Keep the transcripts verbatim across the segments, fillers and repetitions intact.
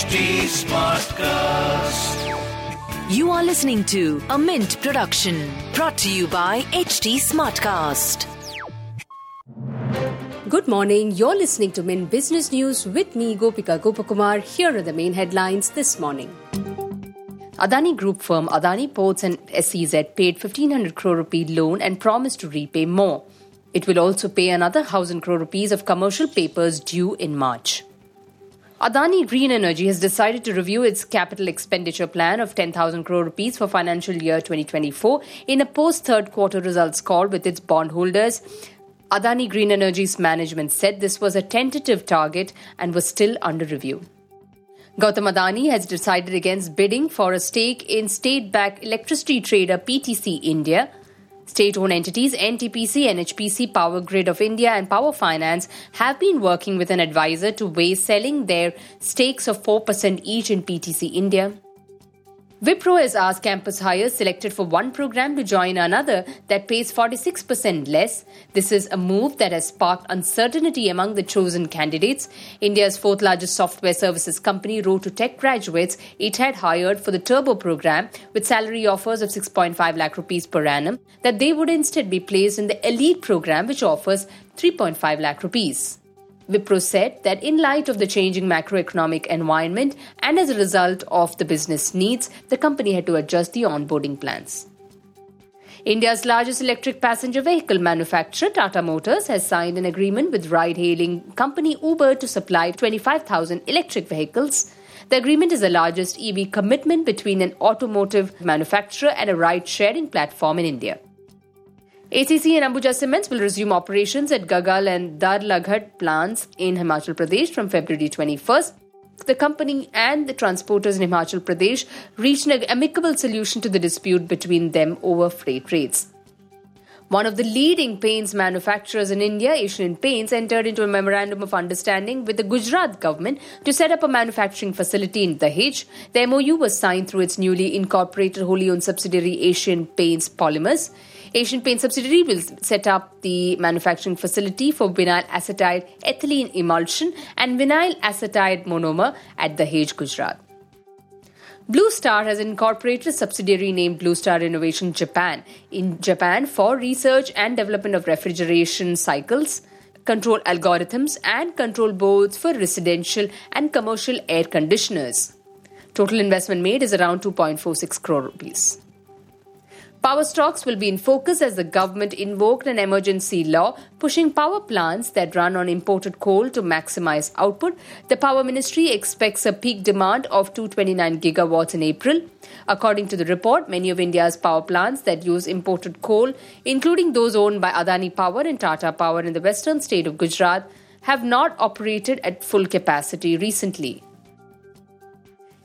H T Smartcast. You are listening to a Mint production brought to you by H T Smartcast. Good morning. You're listening to Mint Business News with me, Gopika Gopakumar. Here are the main headlines this morning. Adani Group firm Adani Ports and S E Z paid fifteen hundred crore rupee loan and promised to repay more. It will also pay another one thousand crore rupees of commercial papers due in March. Adani Green Energy has decided to review its capital expenditure plan of ten thousand crore rupees for financial year twenty twenty-four in a post-third quarter results call with its bondholders. Adani Green Energy's management said this was a tentative target and was still under review. Gautam Adani has decided against bidding for a stake in state-backed electricity trader P T C India. State-owned entities N T P C, N H P C, Power Grid of India and Power Finance have been working with an advisor to weigh selling their stakes of four percent each in P T C India. Wipro has asked campus hires selected for one program to join another that pays forty-six percent less. This is a move that has sparked uncertainty among the chosen candidates. India's fourth largest software services company wrote to tech graduates it had hired for the Turbo program with salary offers of six point five lakh rupees per annum that they would instead be placed in the Elite program which offers three point five lakh rupees. Wipro said that in light of the changing macroeconomic environment and as a result of the business needs, the company had to adjust the onboarding plans. India's largest electric passenger vehicle manufacturer, Tata Motors, has signed an agreement with ride-hailing company Uber to supply twenty-five thousand electric vehicles. The agreement is the largest E V commitment between an automotive manufacturer and a ride-sharing platform in India. A C C and Ambuja Cements will resume operations at Gagal and Dar Laghat plants in Himachal Pradesh from February twenty-first. The company and the transporters in Himachal Pradesh reached an amicable solution to the dispute between them over freight rates. One of the leading paints manufacturers in India, Asian Paints, entered into a memorandum of understanding with the Gujarat government to set up a manufacturing facility in Dahij. The M O U was signed through its newly incorporated wholly owned subsidiary Asian Paints Polymers. Asian Paints subsidiary will set up the manufacturing facility for vinyl acetyl ethylene emulsion and vinyl acetyl monomer at Dahej, Gujarat. Blue Star has incorporated a subsidiary named Blue Star Innovation Japan in Japan for research and development of refrigeration cycles, control algorithms and control boards for residential and commercial air conditioners. Total investment made is around two point four six crore rupees. Power stocks will be in focus as the government invoked an emergency law pushing power plants that run on imported coal to maximize output. The Power Ministry expects a peak demand of two hundred twenty-nine gigawatts in April. According to the report, many of India's power plants that use imported coal, including those owned by Adani Power and Tata Power in the western state of Gujarat, have not operated at full capacity recently.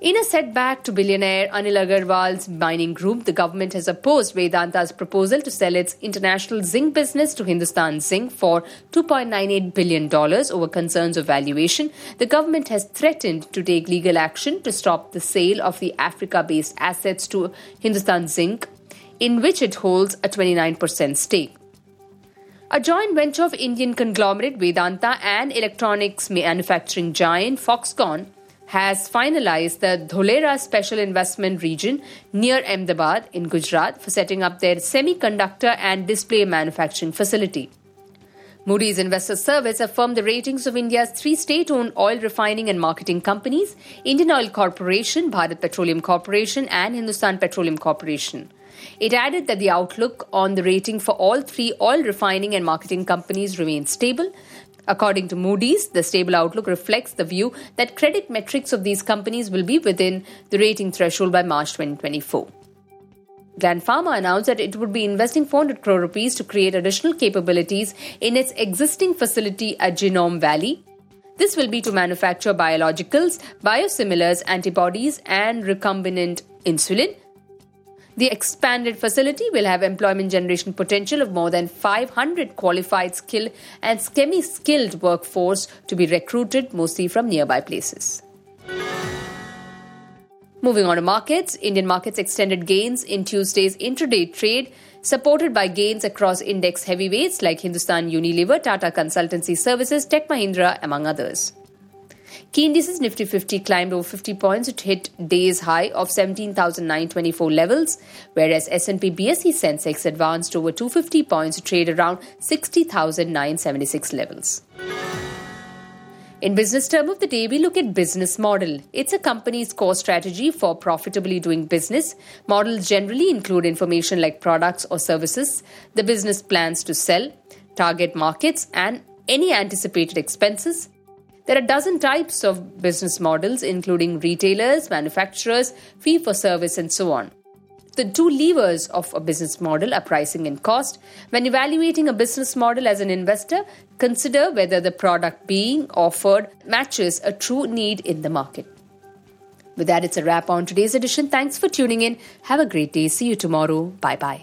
In a setback to billionaire Anil Agarwal's mining group, the government has opposed Vedanta's proposal to sell its international zinc business to Hindustan Zinc for two point nine eight billion dollars over concerns of valuation. The government has threatened to take legal action to stop the sale of the Africa-based assets to Hindustan Zinc, in which it holds a twenty-nine percent stake. A joint venture of Indian conglomerate Vedanta and electronics manufacturing giant Foxconn has finalized the Dholera Special Investment Region near Ahmedabad in Gujarat for setting up their semiconductor and display manufacturing facility. Moody's Investor Service affirmed the ratings of India's three state-owned oil refining and marketing companies, Indian Oil Corporation, Bharat Petroleum Corporation and Hindustan Petroleum Corporation. It added that the outlook on the rating for all three oil refining and marketing companies remains stable. According to Moody's, the stable outlook reflects the view that credit metrics of these companies will be within the rating threshold by March twenty twenty-four. Gland Pharma announced that it would be investing four hundred crore rupees to create additional capabilities in its existing facility at Genome Valley. This will be to manufacture biologicals, biosimilars, antibodies and recombinant insulin. The expanded facility will have employment generation potential of more than five hundred qualified skilled and semi-skilled workforce to be recruited mostly from nearby places. Moving on to markets, Indian markets extended gains in Tuesday's intraday trade, supported by gains across index heavyweights like Hindustan Unilever, Tata Consultancy Services, Tech Mahindra, among others. Key indices, Nifty fifty climbed over fifty points. It hit day's high of seventeen thousand nine hundred twenty-four levels, whereas S and P B S E Sensex advanced over two hundred fifty points to trade around sixty thousand nine hundred seventy-six levels. In business term of the day, we look at business model. It's a company's core strategy for profitably doing business. Models generally include information like products or services, the business plans to sell, target markets, and any anticipated expenses. There are a dozen types of business models, including retailers, manufacturers, fee-for-service, and so on. The two levers of a business model are pricing and cost. When evaluating a business model as an investor, consider whether the product being offered matches a true need in the market. With that, it's a wrap on today's edition. Thanks for tuning in. Have a great day. See you tomorrow. Bye-bye.